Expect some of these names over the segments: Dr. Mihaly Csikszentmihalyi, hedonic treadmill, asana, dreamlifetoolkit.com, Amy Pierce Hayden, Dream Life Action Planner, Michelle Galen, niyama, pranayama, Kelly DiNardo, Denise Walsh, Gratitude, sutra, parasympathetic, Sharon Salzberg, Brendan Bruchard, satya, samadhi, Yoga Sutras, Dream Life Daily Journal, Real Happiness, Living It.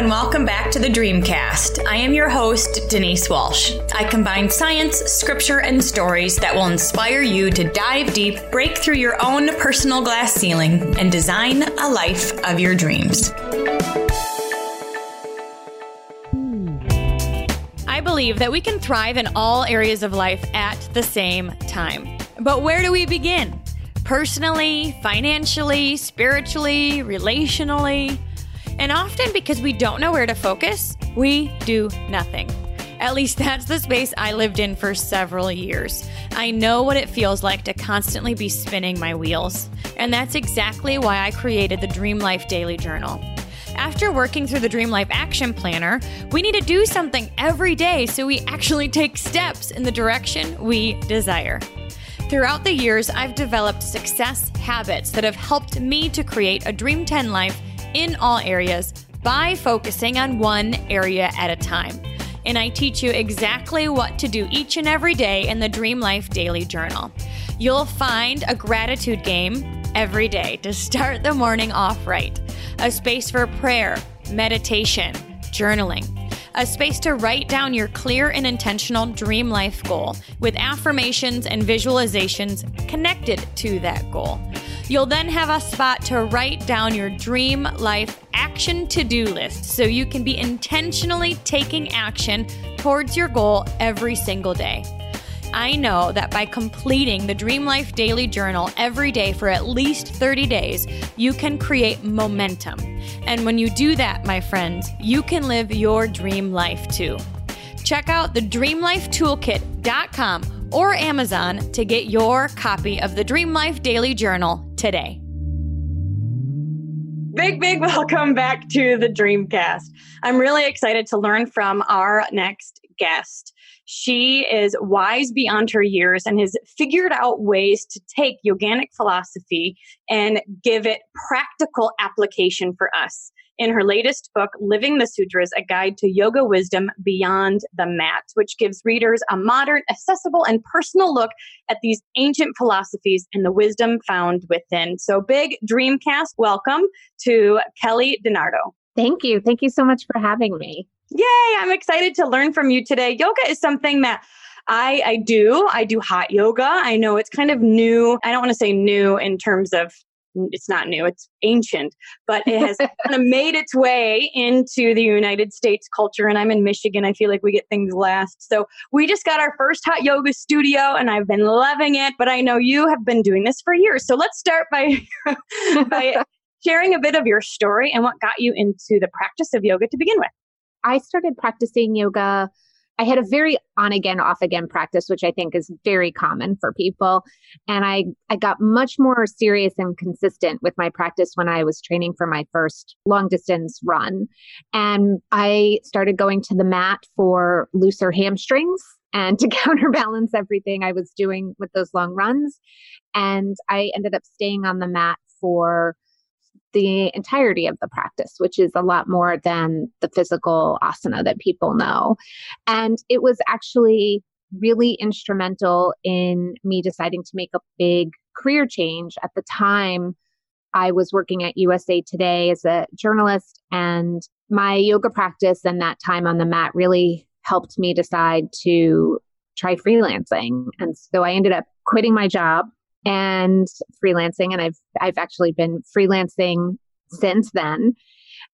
and welcome back to the Dreamcast. I am your host, Denise Walsh. I combine science, scripture, and stories that will inspire you to dive deep, break through your own personal glass ceiling, and design a life of your dreams. I believe that we can thrive in all areas of life at the same time. But where do we begin? Personally, financially, spiritually, relationally. And often because we don't know where to focus, we do nothing. At least that's the space I lived in for several years. I know what it feels like to constantly be spinning my wheels. And that's exactly why I created the Dream Life Daily Journal. After working through the Dream Life Action Planner, we need to do something every day so we actually take steps in the direction we desire. Throughout the years, I've developed success habits that have helped me to create a Dream 10 life in all areas by focusing on one area at a time. And I teach you exactly what to do each and every day in the Dream Life Daily Journal. You'll find a gratitude game every day to start the morning off right, a space for prayer, meditation, journaling, a space to write down your clear and intentional dream life goal with affirmations and visualizations connected to that goal. You'll then have a spot to write down your dream life action to-do list so you can be intentionally taking action towards your goal every single day. I know that by completing the Dream Life Daily Journal every day for at least 30 days, you can create momentum. And when you do that, my friends, you can live your dream life too. Check out the dreamlifetoolkit.com or Amazon to get your copy of the Dream Life Daily Journal today. Big welcome back to the Dreamcast. I'm really excited to learn from our next guest. She is wise beyond her years and has figured out ways to take yoganic philosophy and give it practical application for us. In her latest book, Living the Sutras, A Guide to Yoga Wisdom Beyond the Mat, which gives readers a modern, accessible, and personal look at these ancient philosophies and the wisdom found within. So big Dreamcast welcome to Kelly DiNardo. Thank you. Thank you so much for having me. Yay! I'm excited to learn from you today. Yoga is something that I do. I do hot yoga. I know it's kind of new. I don't want to say new in terms of it's not new, it's ancient, but it has kind of made its way into the United States culture. And I'm in Michigan. I feel like we get things last. So we just got our first hot yoga studio and I've been loving it, but I know you have been doing this for years. So let's start by, sharing a bit of your story and what got you into the practice of yoga to begin with. I started practicing yoga. I had a very on-again, off-again practice, which I think is very common for people. And I got much more serious and consistent with my practice when I was training for my first long-distance run. And I started going to the mat for looser hamstrings and to counterbalance everything I was doing with those long runs. And I ended up staying on the mat for the entirety of the practice, which is a lot more than the physical asana that people know. And it was actually really instrumental in me deciding to make a big career change. At the time, I was working at USA Today as a journalist, and my yoga practice and that time on the mat really helped me decide to try freelancing. And so I ended up quitting my job and freelancing. And I've actually been freelancing since then.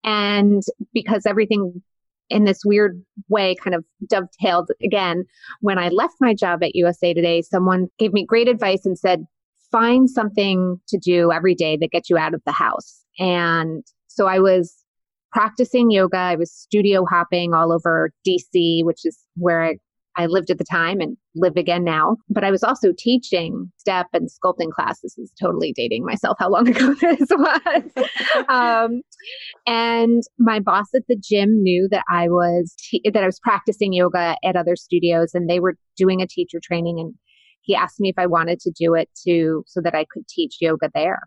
And because everything in this weird way kind of dovetailed again, when I left my job at USA Today, someone gave me great advice and said, find something to do every day that gets you out of the house. And so I was practicing yoga. I was studio hopping all over DC, which is where I lived at the time and live again now, but I was also teaching step and sculpting classes. Is totally dating myself how long ago this was. And my boss at the gym knew that I was practicing yoga at other studios, and they were doing a teacher training. And he asked me if I wanted to do it so that I could teach yoga there.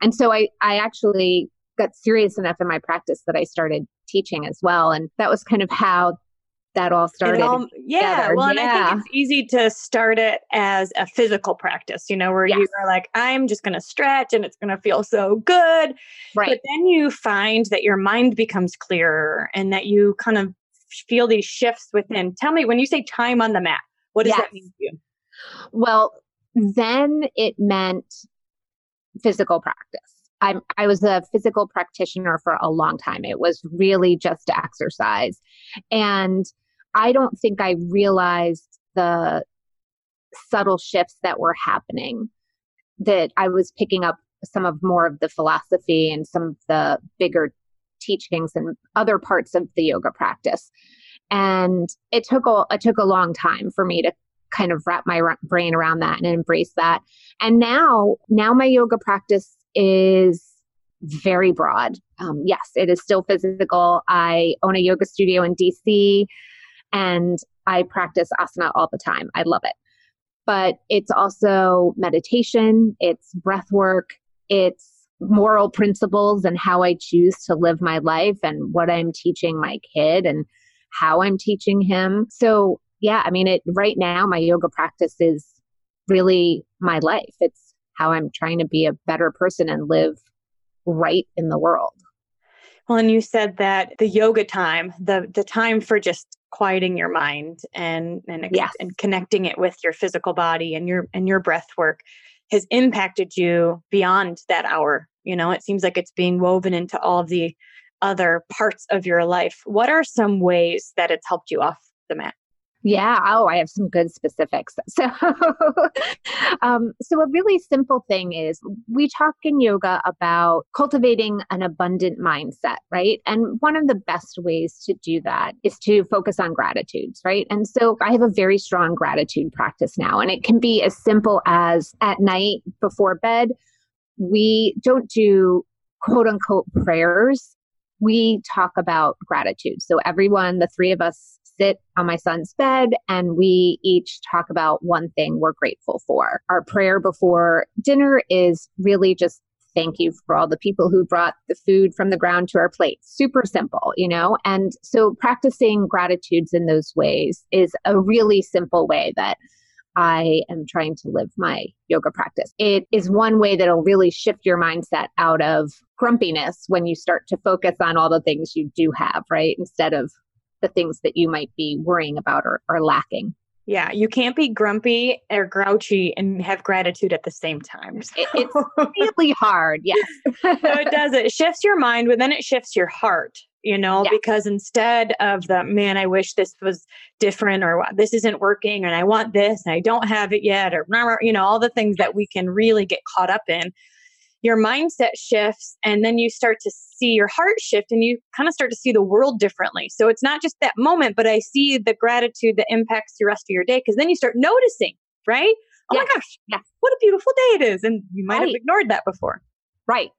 And so I actually got serious enough in my practice that I started teaching as well. And that was kind of how that all started. And I think it's easy to start it as a physical practice, you know, where you are like, I'm just going to stretch and it's going to feel so good. Right. But then you find that your mind becomes clearer and that you kind of feel these shifts within. Tell me, when you say time on the mat, what does that mean to you? Well, then it meant physical practice. I was a physical practitioner for a long time. It was really just exercise. And I don't think I realized the subtle shifts that were happening, that I was picking up some of more of the philosophy and some of the bigger teachings and other parts of the yoga practice. And it took a long time for me to kind of wrap my brain around that and embrace that. And now my yoga practice is very broad. Yes, it is still physical. I own a yoga studio in DC and I practice asana all the time. I love it. But it's also meditation, it's breath work, it's moral principles and how I choose to live my life and what I'm teaching my kid and how I'm teaching him. So yeah, I mean, right now, my yoga practice is really my life. It's how I'm trying to be a better person and live right in the world. Well, and you said that the yoga time, the time for just quieting your mind and connecting it with your physical body and your breath work has impacted you beyond that hour. You know, it seems like it's being woven into all of the other parts of your life. What are some ways that it's helped you off the mat? Yeah. Oh, I have some good specifics. So, so a really simple thing is we talk in yoga about cultivating an abundant mindset, right? And one of the best ways to do that is to focus on gratitudes, right? And so I have a very strong gratitude practice now, and it can be as simple as at night before bed, we don't do quote unquote prayers. We talk about gratitude. So everyone, the three of us, sit on my son's bed and we each talk about one thing we're grateful for. Our prayer before dinner is really just thank you for all the people who brought the food from the ground to our plate. Super simple, you know? And so practicing gratitudes in those ways is a really simple way that I am trying to live my yoga practice. It is one way that'll really shift your mindset out of grumpiness when you start to focus on all the things you do have, right? Instead of the things that you might be worrying about or lacking. Yeah. You can't be grumpy or grouchy and have gratitude at the same time. So. It's really hard. Yes. So it does. It shifts your mind, but then it shifts your heart, you know, because instead of the, man, I wish this was different or this isn't working and I want this and I don't have it yet or, you know, all the things that we can really get caught up in. Your mindset shifts and then you start to see your heart shift and you kind of start to see the world differently. So it's not just that moment, but I see the gratitude that impacts the rest of your day because then you start noticing, right? Oh my gosh, what a beautiful day it is. And you might have ignored that before. Right.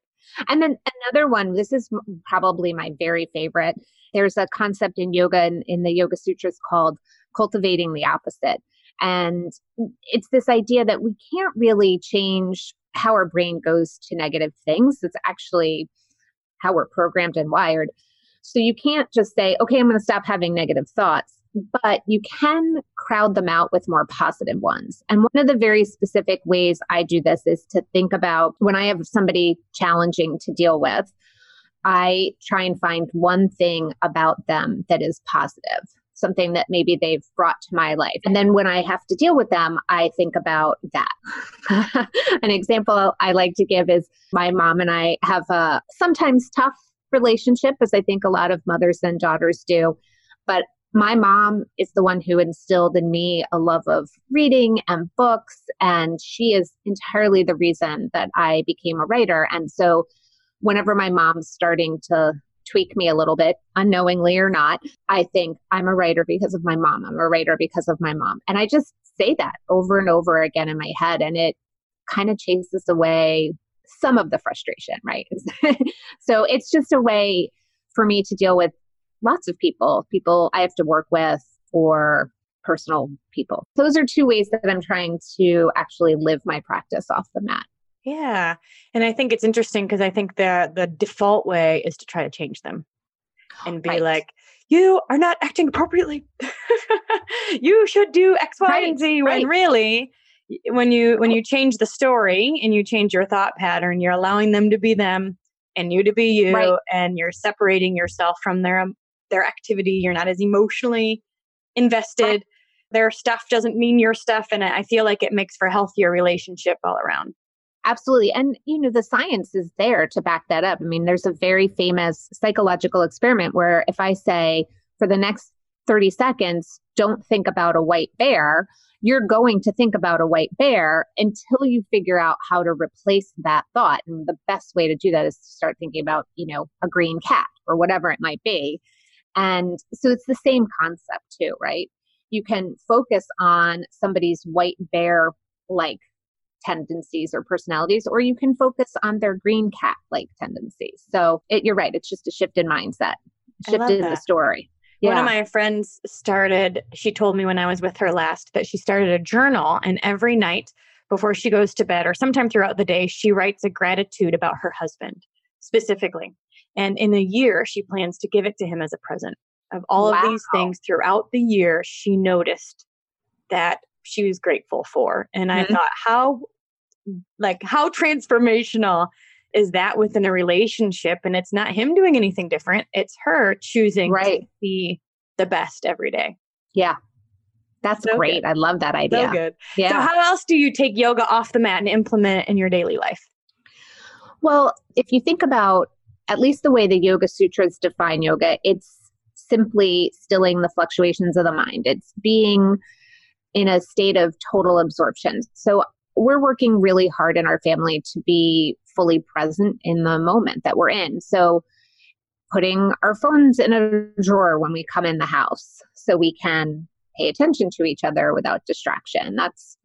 And then another one, this is probably my very favorite. There's a concept in yoga in the Yoga Sutras called cultivating the opposite. And it's this idea that we can't really change how our brain goes to negative things. It's actually how we're programmed and wired. So you can't just say, okay, I'm going to stop having negative thoughts, but you can crowd them out with more positive ones. And one of the very specific ways I do this is to think about when I have somebody challenging to deal with, I try and find one thing about them that is positive, something that maybe they've brought to my life. And then when I have to deal with them, I think about that. An example I like to give is my mom and I have a sometimes tough relationship, as I think a lot of mothers and daughters do. But my mom is the one who instilled in me a love of reading and books. And she is entirely the reason that I became a writer. And so whenever my mom's starting to tweak me a little bit, unknowingly or not, I think I'm a writer because of my mom. I'm a writer because of my mom. And I just say that over and over again in my head. And it kind of chases away some of the frustration, right? So it's just a way for me to deal with lots of people I have to work with or personal people. Those are two ways that I'm trying to actually live my practice off the mat. Yeah. And I think it's interesting because I think the default way is to try to change them and be like, you are not acting appropriately. You should do X, Y, and Z. When really, when you change the story and you change your thought pattern, you're allowing them to be them and you to be you, and you're separating yourself from their activity. You're not as emotionally invested. Right. Their stuff doesn't mean your stuff. And I feel like it makes for a healthier relationship all around. Absolutely. And, you know, the science is there to back that up. I mean, there's a very famous psychological experiment where if I say for the next 30 seconds, don't think about a white bear, you're going to think about a white bear until you figure out how to replace that thought. And the best way to do that is to start thinking about, you know, a green cat or whatever it might be. And so it's the same concept too, right? You can focus on somebody's white bear-like tendencies or personalities, or you can focus on their green cat-like tendencies. So you're right. It's just a shift in mindset, shift in the story. Yeah. One of my friends she told me when I was with her last that she started a journal, and every night before she goes to bed or sometime throughout the day, she writes a gratitude about her husband specifically. And in a year, she plans to give it to him as a present. Of all of these things throughout the year, she noticed that she was grateful for. And I thought, how transformational is that within a relationship? And it's not him doing anything different. It's her choosing to be the best every day. Yeah. That's so great. Good. I love that idea. So good. Yeah. So how else do you take yoga off the mat and implement it in your daily life? Well, if you think about at least the way the Yoga Sutras define yoga, it's simply stilling the fluctuations of the mind. It's being in a state of total absorption. So we're working really hard in our family to be fully present in the moment that we're in. So putting our phones in a drawer when we come in the house so we can pay attention to each other without distraction. That's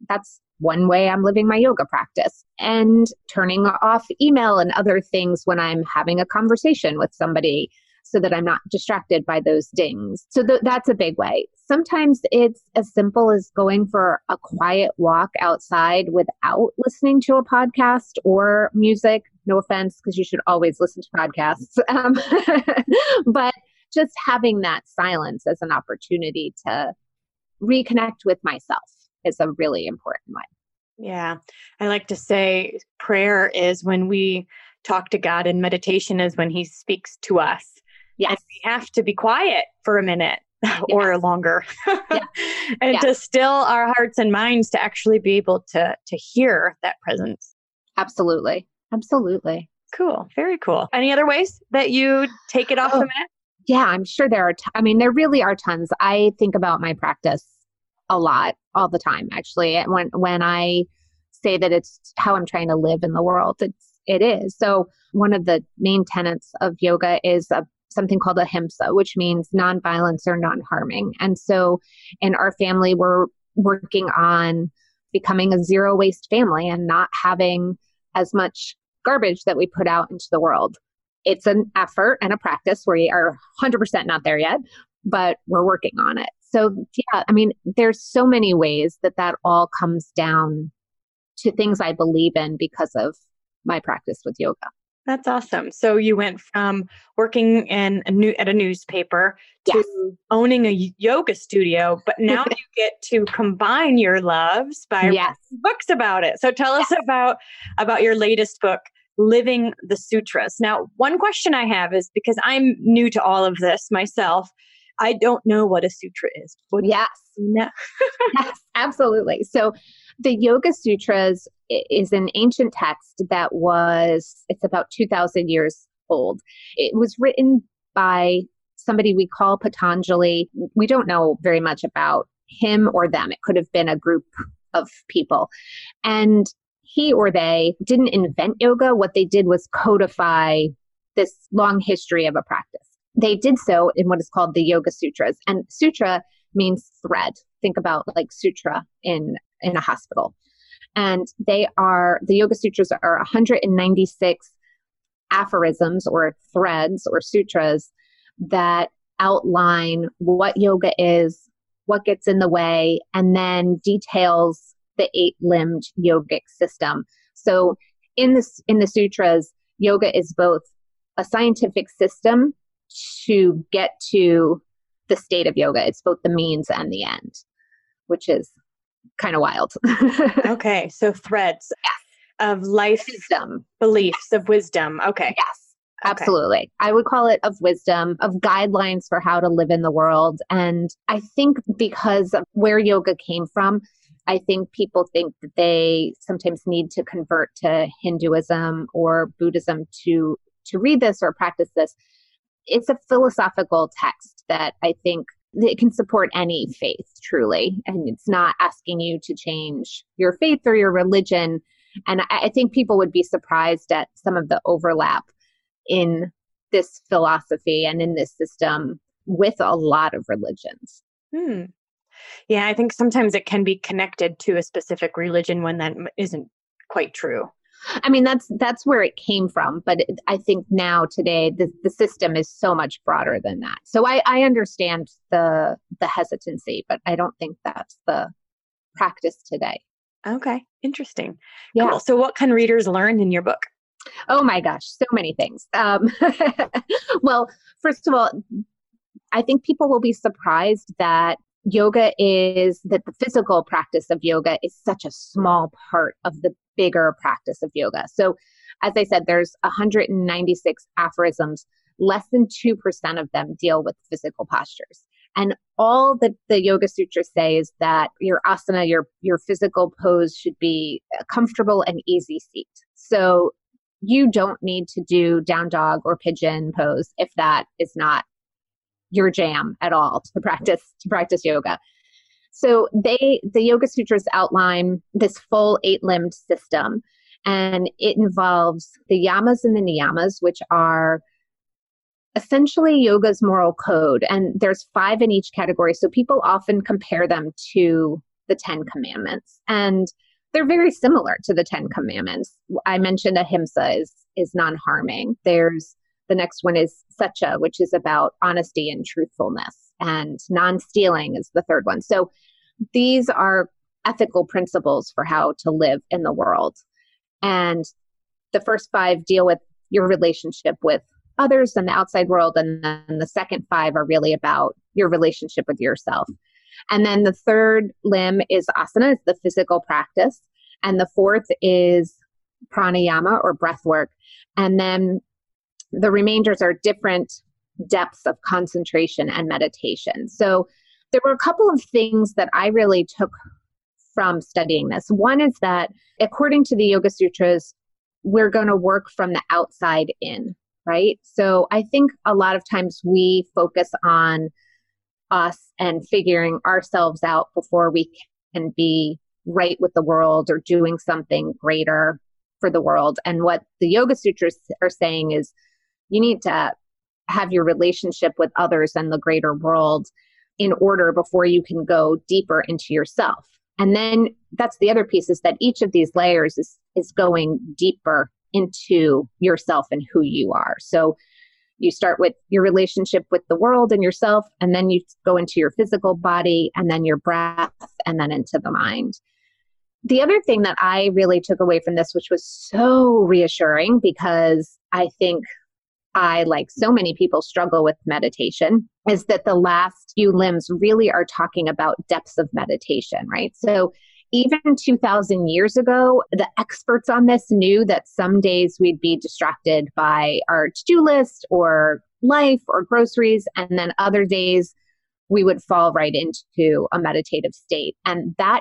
one way I'm living my yoga practice, and turning off email and other things when I'm having a conversation with somebody so that I'm not distracted by those dings. So that's a big way. Sometimes it's as simple as going for a quiet walk outside without listening to a podcast or music. No offense, because you should always listen to podcasts. But just having that silence as an opportunity to reconnect with myself is a really important one. Yeah. I like to say prayer is when we talk to God, and meditation is when he speaks to us. Yes. And we have to be quiet for a minute or longer and to still our hearts and minds to actually be able to hear that presence. Absolutely. Absolutely. Cool. Very cool. Any other ways that you take it off the mat? Yeah, I'm sure there are. There really are tons. I think about my practice a lot, all the time, actually. And when I say that it's how I'm trying to live in the world, it is. So one of the main tenets of yoga is something called ahimsa, which means nonviolence or non-harming. And so in our family, we're working on becoming a zero waste family and not having as much garbage that we put out into the world. It's an effort and a practice. We are 100% not there yet, but we're working on it. So there's so many ways that all comes down to things I believe in because of my practice with yoga. That's awesome. So you went from working at a newspaper to owning a yoga studio, but now you get to combine your loves by reading books about it. So tell us about your latest book, Living the Sutras. Now, one question I have is, because I'm new to all of this myself, I don't know what a sutra is. Yes, absolutely. So the Yoga Sutras is an ancient text it's about 2,000 years old. It was written by somebody we call Patanjali. We don't know very much about him or them. It could have been a group of people. And he or they didn't invent yoga. What they did was codify this long history of a practice. They did so in what is called the Yoga Sutras. And sutra means thread. Think about like sutra in a hospital. And the Yoga Sutras are 196 aphorisms or threads or sutras that outline what yoga is, what gets in the way, and then details the 8-limbed yogic system. So in the sutras, yoga is both a scientific system to get to the state of yoga. It's both the means and the end, which is kind of wild. Okay. So threads of life, wisdom, beliefs of wisdom. Okay. Yes, absolutely. Okay. I would call it of wisdom, of guidelines for how to live in the world. And I think because of where yoga came from, I think people think that they sometimes need to convert to Hinduism or Buddhism to read this or practice this. It's a philosophical text that I think it can support any faith, truly. And it's not asking you to change your faith or your religion. And I think people would be surprised at some of the overlap in this philosophy and in this system with a lot of religions. Hmm. Yeah, I think sometimes it can be connected to a specific religion when that isn't quite true. I mean, that's where it came from. But I think now today, the system is so much broader than that. So I understand the hesitancy, but I don't think that's the practice today. Okay. Interesting. Yeah. Cool. So what can readers learn in your book? Oh my gosh, so many things. Well, first of all, I think people will be surprised that the physical practice of yoga is such a small part of the bigger practice of yoga. So as I said, there's 196 aphorisms. Less than 2% of them deal with physical postures. And all that the Yoga Sutras say is that your asana, your physical pose should be a comfortable and easy seat. So you don't need to do down dog or pigeon pose if that is not your jam at all to practice yoga. So the Yoga Sutras outline this full 8-limbed system, and it involves the yamas and the niyamas, which are essentially yoga's moral code. And there's 5 in each category. So people often compare them to the 10 commandments, and they're very similar to the 10 commandments. I mentioned ahimsa is non-harming. There's the next one is satya, which is about honesty and truthfulness, and non-stealing is the third one. So these are ethical principles for how to live in the world. And the first 5 deal with your relationship with others and the outside world. And then the second 5 are really about your relationship with yourself. And then the third limb is asana, is the physical practice. And the fourth is pranayama or breath work. And then the remainders are different depths of concentration and meditation. So there were a couple of things that I really took from studying this. One is that according to the Yoga Sutras, we're going to work from the outside in, right? So I think a lot of times we focus on us and figuring ourselves out before we can be right with the world or doing something greater for the world. And what the Yoga Sutras are saying is you need to have your relationship with others and the greater world in order before you can go deeper into yourself. And then that's the other piece, is that each of these layers is going deeper into yourself and who you are. So you start with your relationship with the world and yourself, and then you go into your physical body, and then your breath, and then into the mind. The other thing that I really took away from this, which was so reassuring, because I think I, like so many people, struggle with meditation, is that the last few limbs really are talking about depths of meditation, right? So even 2,000 years ago, the experts on this knew that some days we'd be distracted by our to-do list or life or groceries, and then other days we would fall right into a meditative state. And that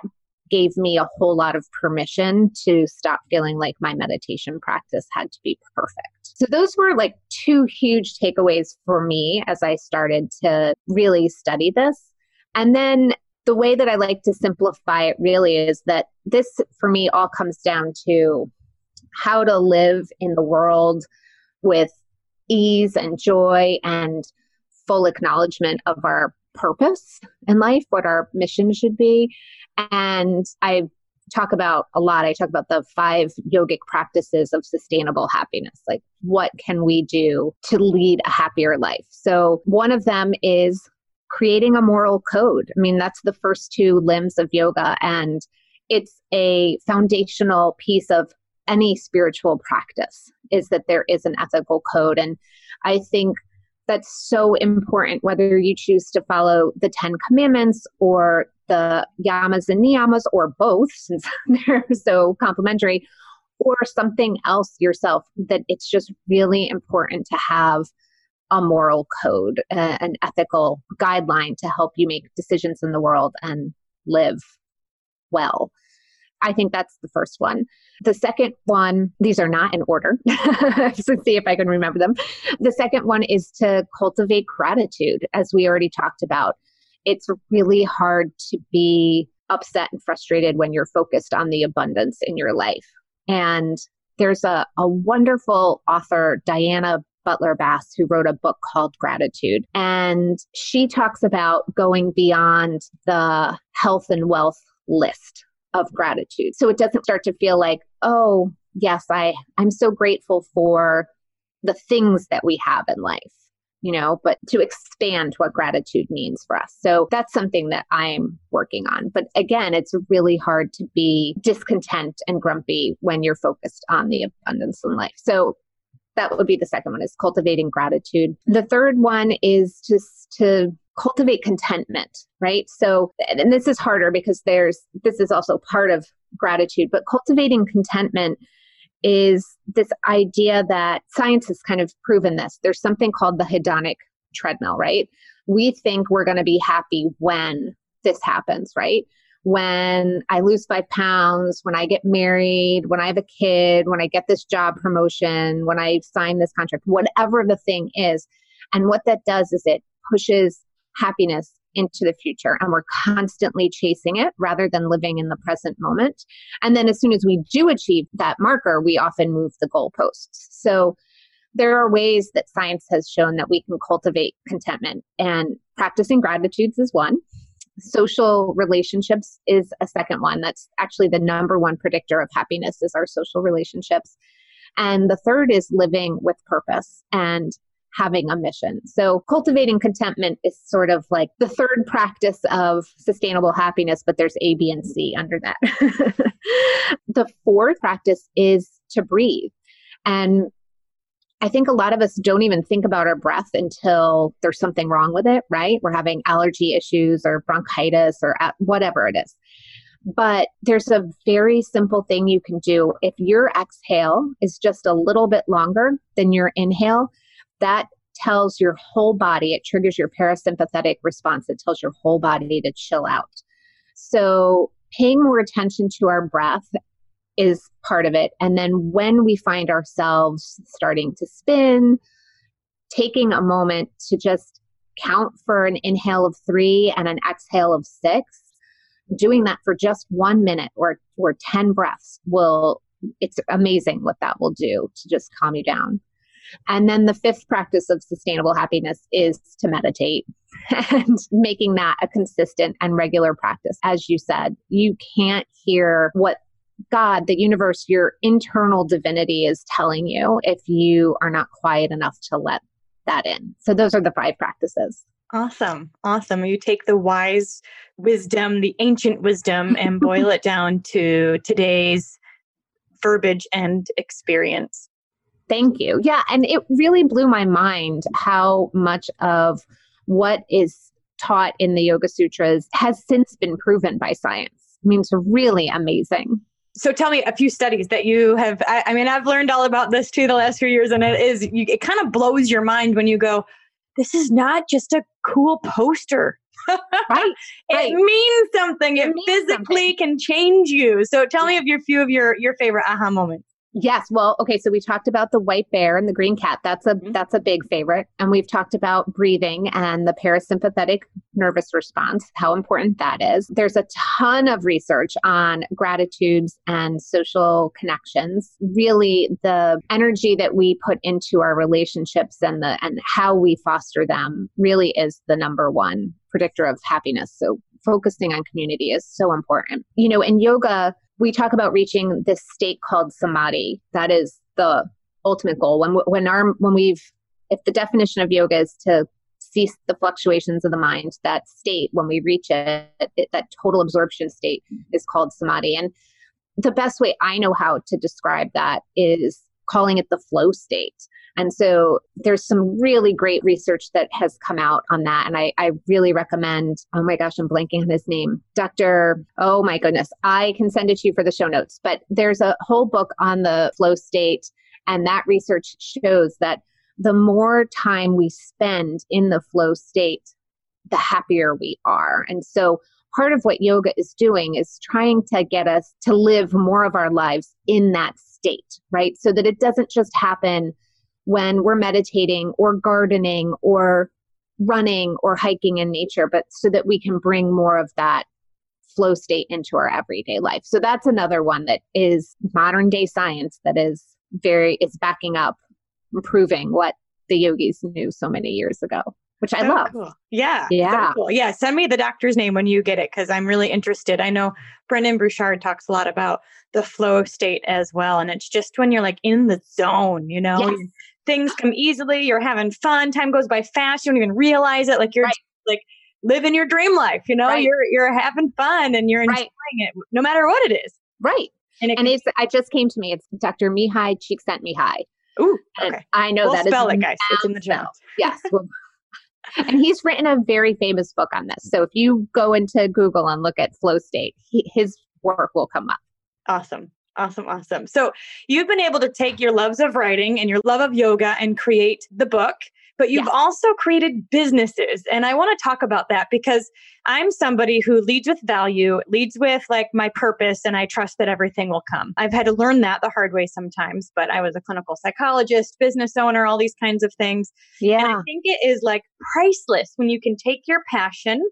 gave me a whole lot of permission to stop feeling like my meditation practice had to be perfect. So those were like 2 huge takeaways for me as I started to really study this. And then the way that I like to simplify it really is that this, for me, all comes down to how to live in the world with ease and joy and full acknowledgement of our purpose in life, what our mission should be. And I talk about a lot. I talk about the 5 yogic practices of sustainable happiness. Like, what can we do to lead a happier life? So one of them is creating a moral code. I mean, that's the first 2 limbs of yoga, and it's a foundational piece of any spiritual practice, is that there is an ethical code. And I think that's so important, whether you choose to follow the 10 commandments or the yamas and niyamas or both, since they're so complementary, or something else yourself, that it's just really important to have a moral code, an ethical guideline to help you make decisions in the world and live well. I think that's the first one. The second one, these are not in order. So see if I can remember them. The second one is to cultivate gratitude, as we already talked about. It's really hard to be upset and frustrated when you're focused on the abundance in your life. And there's a wonderful author, Diana Butler Bass, who wrote a book called Gratitude. And she talks about going beyond the health and wealth list of gratitude. So it doesn't start to feel like, oh, yes, I'm so grateful for the things that we have in life, but to expand what gratitude means for us. So that's something that I'm working on. But again, it's really hard to be discontent and grumpy when you're focused on the abundance in life. So that would be the second one, is cultivating gratitude. The third one is just to cultivate contentment, right? So, and this is harder because this is also part of gratitude, but cultivating contentment is this idea that science has kind of proven this. There's something called the hedonic treadmill, right? We think we're going to be happy when this happens, right? When I lose 5 pounds, when I get married, when I have a kid, when I get this job promotion, when I sign this contract, whatever the thing is. And what that does is it pushes happiness into the future, and we're constantly chasing it rather than living in the present moment. And then as soon as we do achieve that marker, we often move the goalposts. So there are ways that science has shown that we can cultivate contentment, and practicing gratitudes is one. Social relationships is a second one. That's actually the number one predictor of happiness, is our social relationships. And the third is living with purpose and having a mission. So cultivating contentment is sort of like the third practice of sustainable happiness, but there's A, B, and C under that. The fourth practice is to breathe. And I think a lot of us don't even think about our breath until there's something wrong with it, right? We're having allergy issues or bronchitis or whatever it is. But there's a very simple thing you can do. If your exhale is just a little bit longer than your inhale, that tells your whole body, it triggers your parasympathetic response. It tells your whole body to chill out. So paying more attention to our breath is part of it. And then when we find ourselves starting to spin, taking a moment to just count for an inhale of 3 and an exhale of 6, doing that for just 1 minute or 10 breaths it's amazing what that will do to just calm you down. And then the fifth practice of sustainable happiness is to meditate, and making that a consistent and regular practice. As you said, you can't hear what God, the universe, your internal divinity is telling you if you are not quiet enough to let that in. So those are the 5 practices. Awesome. Awesome. You take the wise wisdom, the ancient wisdom, and boil it down to today's verbiage and experience. Thank you. Yeah. And it really blew my mind how much of what is taught in the Yoga Sutras has since been proven by science. I mean, it's really amazing. So tell me a few studies that you have. I've learned all about this too the last few years, and it kind of blows your mind when you go, this is not just a cool poster. Right. It means something. It physically can change you. So tell me of your few of your favorite aha moments. Yes. Well, okay. So we talked about the white bear and the green cat. That's a big favorite. And we've talked about breathing and the parasympathetic nervous response, how important that is. There's a ton of research on gratitudes and social connections. Really, the energy that we put into our relationships and how we foster them really is the number one predictor of happiness. So focusing on community is so important. In yoga, we talk about reaching this state called samadhi. That is the ultimate goal. If the definition of yoga is to cease the fluctuations of the mind, that state, when we reach it, that total absorption state is called samadhi. And the best way I know how to describe that is calling it the flow state. And so there's some really great research that has come out on that. And I really recommend, oh my gosh, I'm blanking on his name, Dr. Oh my goodness, I can send it to you for the show notes, but there's a whole book on the flow state. And that research shows that the more time we spend in the flow state, the happier we are. And so part of what yoga is doing is trying to get us to live more of our lives in that state, right? So that it doesn't just happen when we're meditating or gardening or running or hiking in nature, but so that we can bring more of that flow state into our everyday life. So that's another one that is modern day science that is it's backing up, improving what the yogis knew so many years ago. Which I love. Cool. Yeah. So cool. Yeah. Send me the doctor's name when you get it, because I'm really interested. I know Brendan Bruchard talks a lot about the flow state as well. And it's just when you're like in the zone, you know, yes. Things come easily, you're having fun, time goes by fast, you don't even realize it. Like you're right. Like living your dream life, you know, right. You're having fun and you're enjoying right. it no matter what it is. Right. I just came to me. It's Dr. Mihaly Csikszentmihalyi. Ooh. Okay. And I know that spell it, guys. It's in the chat. Yes. And he's written a very famous book on this. So if you go into Google and look at flow state, his work will come up. Awesome. So you've been able to take your loves of writing and your love of yoga and create the book, but you've also created businesses. And I want to talk about that because I'm somebody who leads with value, leads with like my purpose, and I trust that everything will come. I've had to learn that the hard way sometimes, but I was a clinical psychologist, business owner, all these kinds of things. Yeah. And I think it is like priceless when you can take your passion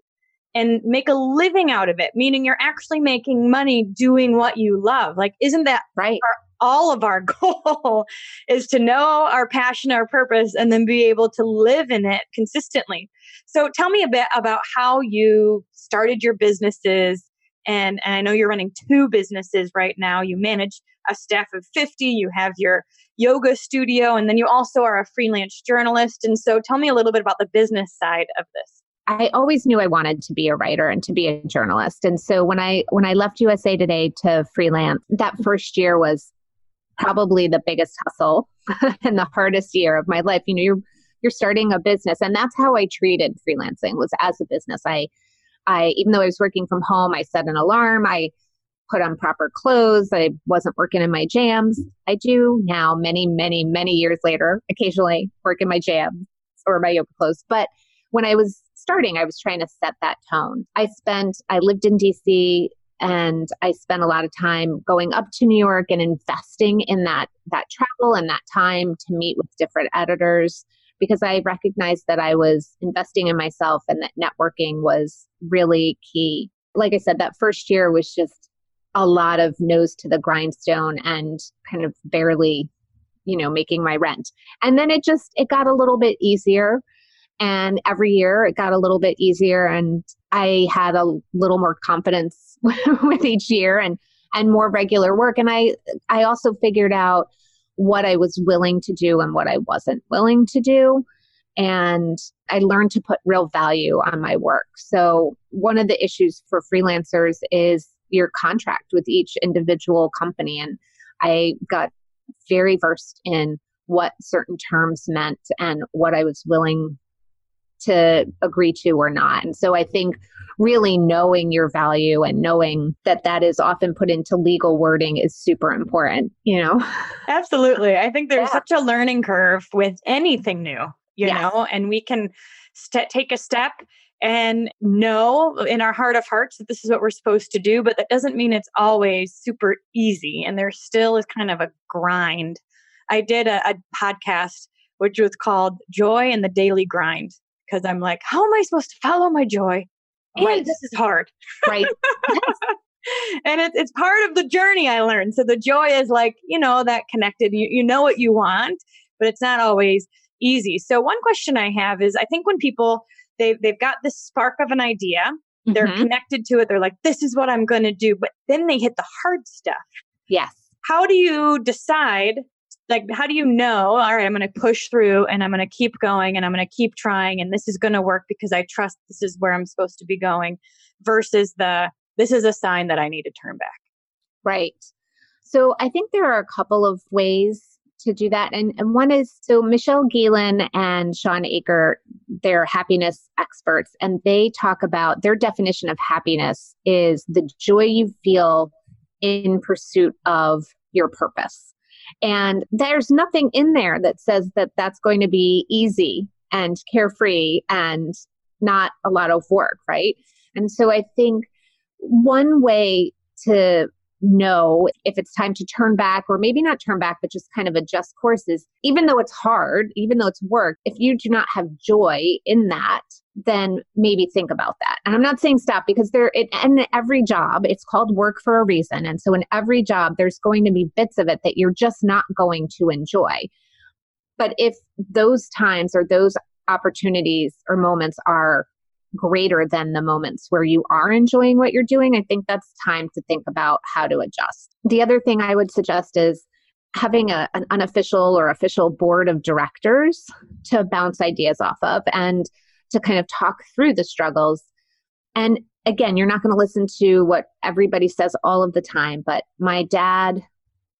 and make a living out of it, meaning you're actually making money doing what you love. Like, isn't that right? All of our goal is to know our passion, our purpose, and then be able to live in it consistently. So tell me a bit about how you started your businesses. And I know you're running 2 businesses right now. You manage a staff of 50, you have your yoga studio, and then you also are a freelance journalist. And so tell me a little bit about the business side of this. I always knew I wanted to be a writer and to be a journalist. And so when I left USA Today to freelance, that first year was probably the biggest hustle and the hardest year of my life. You know, you're starting a business, and that's how I treated freelancing, was as a business. I even though I was working from home, I set an alarm, I put on proper clothes, I wasn't working in my jams. I do now, many, many, many years later, occasionally work in my jams or my yoga clothes. But when I was starting, I was trying to set that tone. I lived in DC. And I spent a lot of time going up to New York and investing in that travel and that time to meet with different editors, because I recognized that I was investing in myself and that networking was really key. Like I said, that first year was just a lot of nose to the grindstone and kind of barely, you know, making my rent. And then it got a little bit easier. And every year it got a little bit easier, and I had a little more confidence with each year and more regular work. And I also figured out what I was willing to do and what I wasn't willing to do. And I learned to put real value on my work. So one of the issues for freelancers is your contract with each individual company. And I got very versed in what certain terms meant and what I was willing to agree to or not. And so I think really knowing your value and knowing that is often put into legal wording is super important, you know? Absolutely. I think there's such a learning curve with anything new, you know, and we can take a step and know in our heart of hearts that this is what we're supposed to do, but that doesn't mean it's always super easy. And there still is kind of a grind. I did a podcast, which was called Joy and the Daily Grind. Because I'm like, how am I supposed to follow my joy? Right. And this is hard. Right. And it's part of the journey, I learned. So the joy is like, you know, that connected, you know what you want, but it's not always easy. So one question I have is, I think when people, they've got this spark of an idea, they're connected to it. They're like, this is what I'm going to do. But then they hit the hard stuff. Yes. How do you decide? Like, how do you know, all right, I'm going to push through and I'm going to keep going and I'm going to keep trying and this is going to work because I trust this is where I'm supposed to be going, versus this is a sign that I need to turn back. Right. So I think there are a couple of ways to do that. And one is, so Michelle Galen and Sean Aker, they're happiness experts, and they talk about their definition of happiness is the joy you feel in pursuit of your purpose. And there's nothing in there that says that that's going to be easy and carefree and not a lot of work, right? And so I think one way to know if it's time to turn back, or maybe not turn back, but just kind of adjust courses, even though it's hard, even though it's work, if you do not have joy in that, then maybe think about that. And I'm not saying stop, because in every job, it's called work for a reason. And so in every job, there's going to be bits of it that you're just not going to enjoy. But if those times or those opportunities or moments are greater than the moments where you are enjoying what you're doing, I think that's time to think about how to adjust. The other thing I would suggest is having an unofficial or official board of directors to bounce ideas off of and to kind of talk through the struggles. And again, you're not going to listen to what everybody says all of the time, but my dad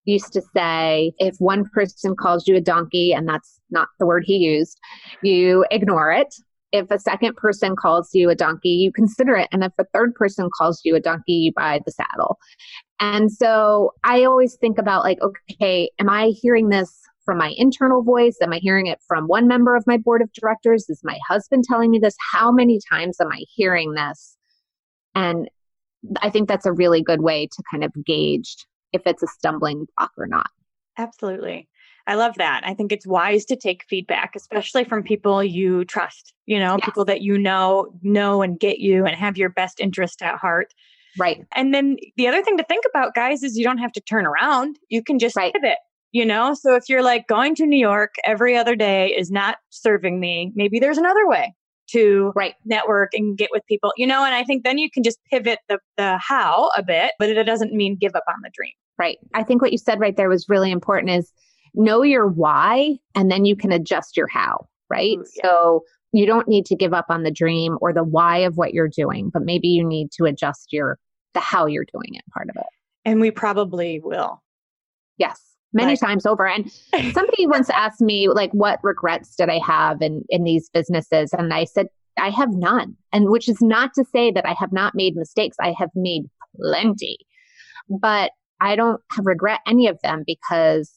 used to say, if one person calls you a donkey, and that's not the word he used, you ignore it. If a second person calls you a donkey, you consider it. And if a third person calls you a donkey, you buy the saddle. And so I always think about like, okay, am I hearing this from my internal voice? Am I hearing it from one member of my board of directors? Is my husband telling me this? How many times am I hearing this? And I think that's a really good way to kind of gauge if it's a stumbling block or not. Absolutely. I love that. I think it's wise to take feedback, especially from people you trust, yes. People that know and get you and have your best interest at heart. Right. And then the other thing to think about, guys, is you don't have to turn around. You can just pivot, So if you're like, going to New York every other day is not serving me, maybe there's another way to network and get with people, and I think then you can just pivot the how a bit, but it doesn't mean give up on the dream. Right. I think what you said right there was really important is know your why, and then you can adjust your how, right? Ooh, yeah. So you don't need to give up on the dream or the why of what you're doing, but maybe you need to adjust the how you're doing it part of it. And we probably will. Yes. Many times over. And somebody once asked me, what regrets did I have in these businesses? And I said, I have none. And which is not to say that I have not made mistakes. I have made plenty, but I don't regret any of them because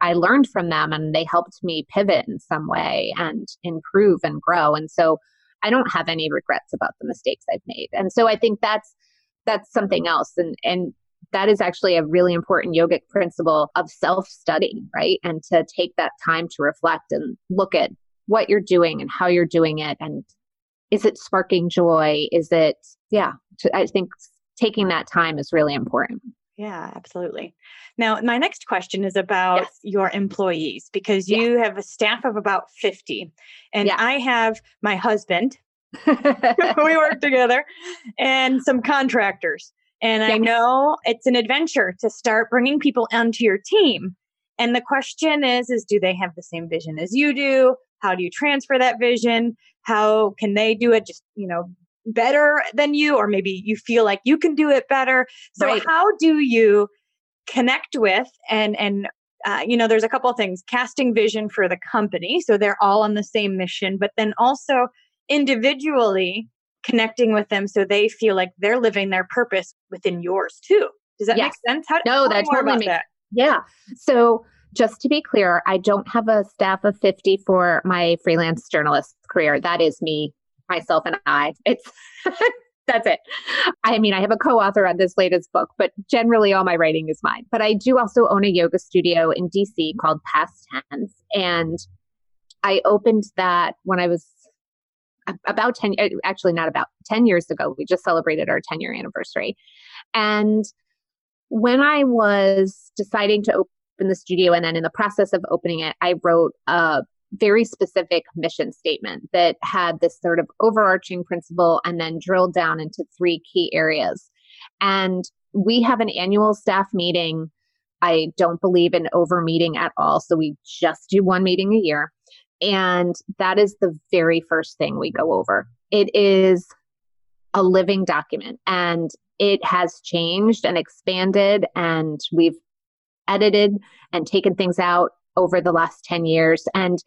I learned from them and they helped me pivot in some way and improve and grow. And so I don't have any regrets about the mistakes I've made. And so I think that's something else. And that is actually a really important yogic principle of self-study, right? And to take that time to reflect and look at what you're doing and how you're doing it. And is it sparking joy? I think taking that time is really important. Yeah, absolutely. Now, my next question is about your employees, because you have a staff of about 50 and I have my husband, we work together, and some contractors. And I know it's an adventure to start bringing people onto your team. And the question is do they have the same vision as you do? How do you transfer that vision? How can they do it? Just, better than you, or maybe you feel like you can do it better. So how do you connect with, and there's a couple of things, casting vision for the company. So they're all on the same mission, but then also individually connecting with them so they feel like they're living their purpose within yours too. Does that make sense? That totally makes sense. Yeah. So just to be clear, I don't have a staff of 50 for my freelance journalist career. That is me, myself, and I. That's it. I mean, I have a co-author on this latest book, but generally all my writing is mine. But I do also own a yoga studio in DC called Past Tense. And I opened that when I was about 10 years ago. We just celebrated our 10-year anniversary. And when I was deciding to open the studio, and then in the process of opening it, I wrote a very specific mission statement that had this sort of overarching principle and then drilled down into three key areas. And we have an annual staff meeting. I don't believe in over meeting at all. So we just do one meeting a year. And that is the very first thing we go over. It is a living document, and it has changed and expanded, and we've edited and taken things out over the last 10 years. And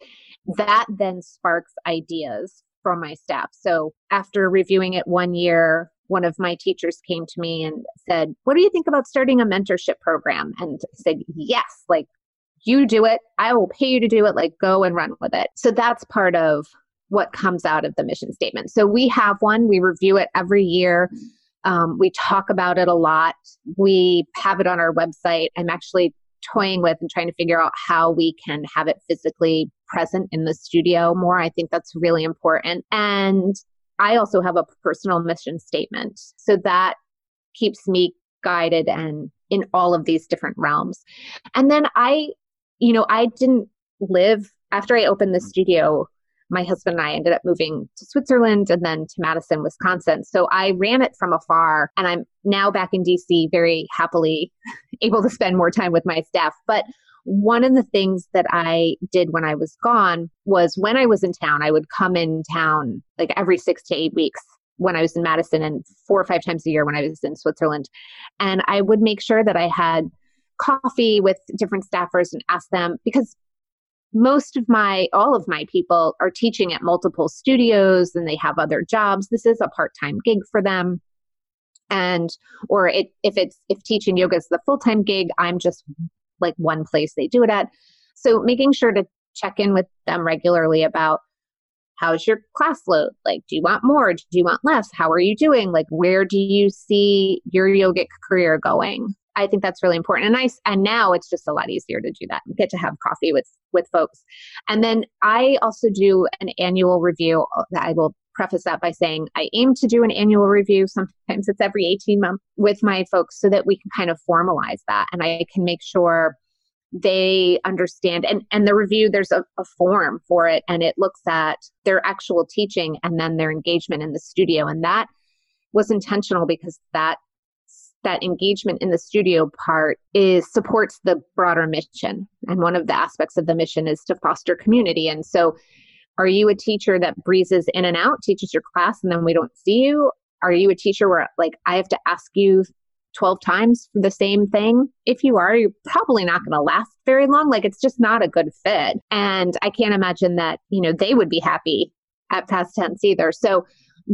that then sparks ideas from my staff. So after reviewing it one year, one of my teachers came to me and said, "What do you think about starting a mentorship program?" And I said, "Yes, like you do it. I will pay you to do it. Like go and run with it." So that's part of what comes out of the mission statement. So we have one, we review it every year. We talk about it a lot. We have it on our website. I'm actually toying with and trying to figure out how we can have it physically present in the studio more. I think that's really important. And I also have a personal mission statement. So that keeps me guided and in all of these different realms. And then I didn't live, after I opened the studio, my husband and I ended up moving to Switzerland and then to Madison, Wisconsin. So I ran it from afar, and I'm now back in DC, very happily able to spend more time with my staff. But one of the things that I did when I was gone was when I was in town, I would come in town like every 6 to 8 weeks when I was in Madison and 4 or 5 times a year when I was in Switzerland. And I would make sure that I had coffee with different staffers and ask them, because all of my people are teaching at multiple studios and they have other jobs. This is a part-time gig for them. And, or if teaching yoga is the full-time gig, I'm just like one place they do it at. So making sure to check in with them regularly about, how's your class load? Like, do you want more? Do you want less? How are you doing? Like, where do you see your yogic career going? I think that's really important. And now it's just a lot easier to do that. You get to have coffee with folks. And then I also do an annual review. I will preface that by saying I aim to do an annual review. Sometimes it's every 18 months with my folks so that we can kind of formalize that. And I can make sure they understand. And the review, there's a form for it, and it looks at their actual teaching and then their engagement in the studio. And that was intentional because that engagement in the studio part supports the broader mission. And one of the aspects of the mission is to foster community. And so are you a teacher that breezes in and out, teaches your class, and then we don't see you? Are you a teacher where like I have to ask you 12 times for the same thing? If you are, you're probably not going to last very long. Like it's just not a good fit. And I can't imagine that, they would be happy at Past Tense either. So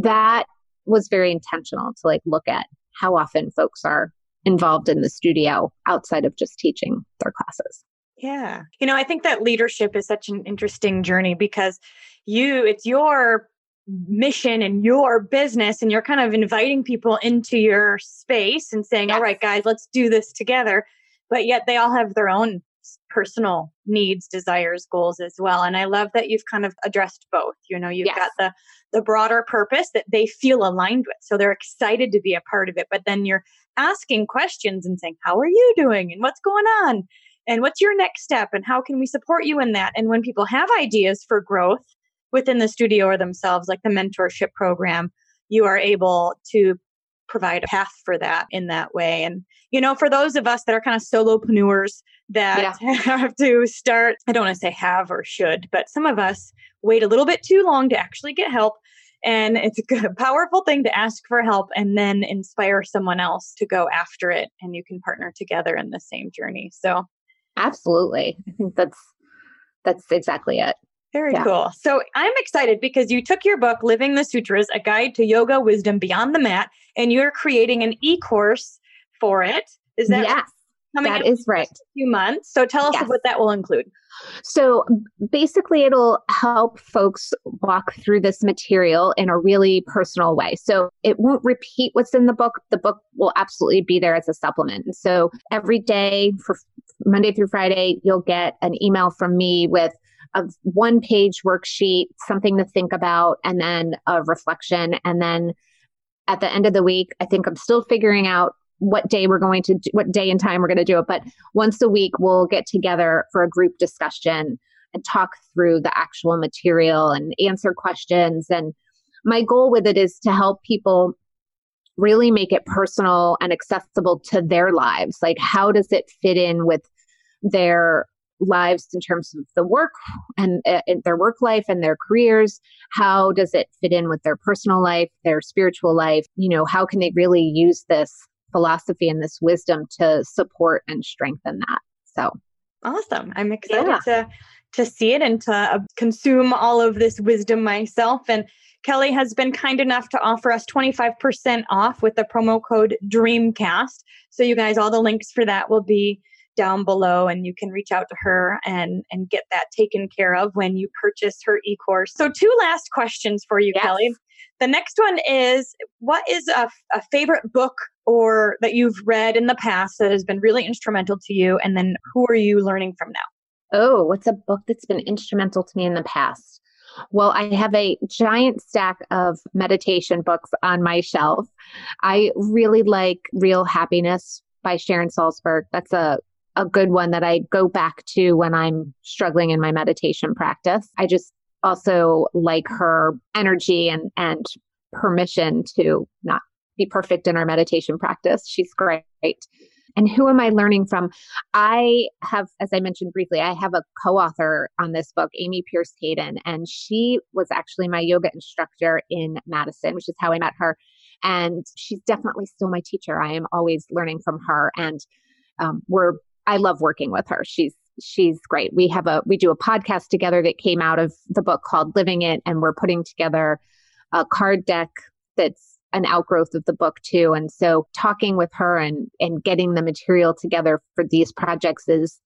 that was very intentional to like look at how often folks are involved in the studio outside of just teaching their classes. Yeah. I think that leadership is such an interesting journey because it's your mission and your business, and you're kind of inviting people into your space and saying, yes, all right, guys, let's do this together. But yet they all have their own personal needs, desires, goals as well. And I love that you've kind of addressed both. You've yes. got the broader purpose that they feel aligned with. So they're excited to be a part of it. But then you're asking questions and saying, how are you doing? And what's going on? And what's your next step? And how can we support you in that? And when people have ideas for growth within the studio or themselves, like the mentorship program, you are able to provide a path for that in that way. And, for those of us that are kind of solopreneurs that yeah. have to start, I don't want to say have or should, but some of us wait a little bit too long to actually get help. And it's a good, powerful thing to ask for help and then inspire someone else to go after it. And you can partner together in the same journey. So absolutely. I think that's exactly it. Very yeah. cool. So I'm excited because you took your book, Living the Sutras, A Guide to Yoga Wisdom Beyond the Mat, and you're creating an e-course for it. Is that yes, coming that is right. a few months? So tell us yes. what that will include. So basically, it'll help folks walk through this material in a really personal way. So it won't repeat what's in the book. The book will absolutely be there as a supplement. And so every day, for Monday through Friday, you'll get an email from me with a 1-page worksheet, something to think about, and then a reflection. And then at the end of the week, I think I'm still figuring out what day and time we're going to do it. But once a week, we'll get together for a group discussion and talk through the actual material and answer questions. And my goal with it is to help people really make it personal and accessible to their lives. Like, how does it fit in with their lives in terms of the work and their work life and their careers? How does it fit in with their personal life, their spiritual life? How can they really use this philosophy and this wisdom to support and strengthen that? So Awesome. I'm excited to see it and to consume all of this wisdom myself. And Kelly has been kind enough to offer us 25% off with the promo code DREAMCAST. So you guys, all the links for that will be down below, and you can reach out to her and get that taken care of when you purchase her e-course. So two last questions for you, Kelly. The next one is, what is a favorite book or that you've read in the past that has been really instrumental to you? And then who are you learning from now? Oh, what's a book that's been instrumental to me in the past? Well, I have a giant stack of meditation books on my shelf. I really like Real Happiness by Sharon Salzberg. That's a good one that I go back to when I'm struggling in my meditation practice. I just also like her energy and permission to not be perfect in our meditation practice. She's great. And who am I learning from? I have, as I mentioned briefly, I have a co-author on this book, Amy Pierce Hayden, and she was actually my yoga instructor in Madison, which is how I met her. And she's definitely still my teacher. I am always learning from her, and I love working with her. She's great. We do a podcast together that came out of the book called Living It, and we're putting together a card deck that's an outgrowth of the book too. And so talking with her and getting the material together for these projects is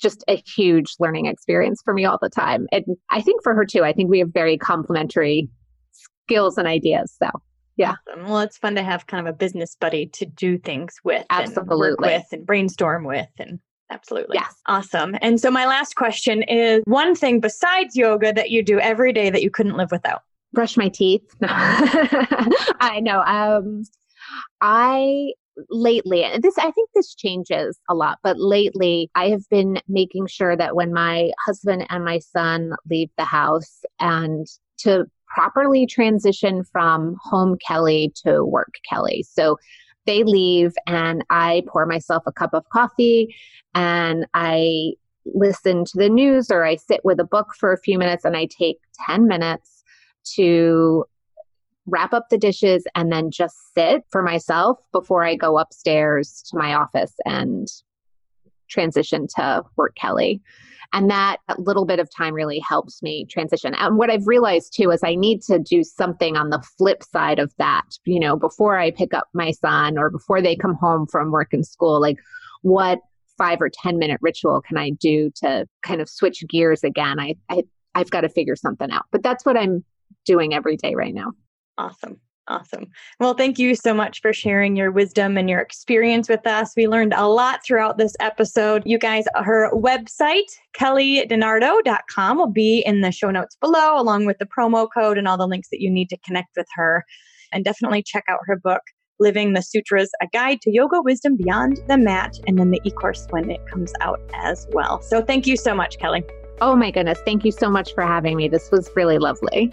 just a huge learning experience for me all the time. And I think for her too, I think we have very complementary skills and ideas. So yeah. Awesome. Well, it's fun to have kind of a business buddy to do things with, absolutely, and work with and brainstorm with, and absolutely. Yes. Awesome. And so my last question is, one thing besides yoga that you do every day that you couldn't live without? Brush my teeth. No. I know. I think this changes a lot, but lately I have been making sure that when my husband and my son leave the house, and to properly transition from home Kelly to work Kelly. So they leave and I pour myself a cup of coffee and I listen to the news, or I sit with a book for a few minutes, and I take 10 minutes to wrap up the dishes and then just sit for myself before I go upstairs to my office and transition to work Kelly. And that little bit of time really helps me transition. And what I've realized too is I need to do something on the flip side of that, you know, before I pick up my son or before they come home from work and school, like what 5 or 10 minute ritual can I do to kind of switch gears again? I've got to figure something out, but that's what I'm doing every day right now. Awesome. Awesome. Well, thank you so much for sharing your wisdom and your experience with us. We learned a lot throughout this episode. You guys, her website, kellydinardo.com, will be in the show notes below, along with the promo code and all the links that you need to connect with her. And definitely check out her book, Living the Sutras, A Guide to Yoga Wisdom Beyond the Mat, and then the e-course when it comes out as well. So thank you so much, Kelly. Oh my goodness. Thank you so much for having me. This was really lovely.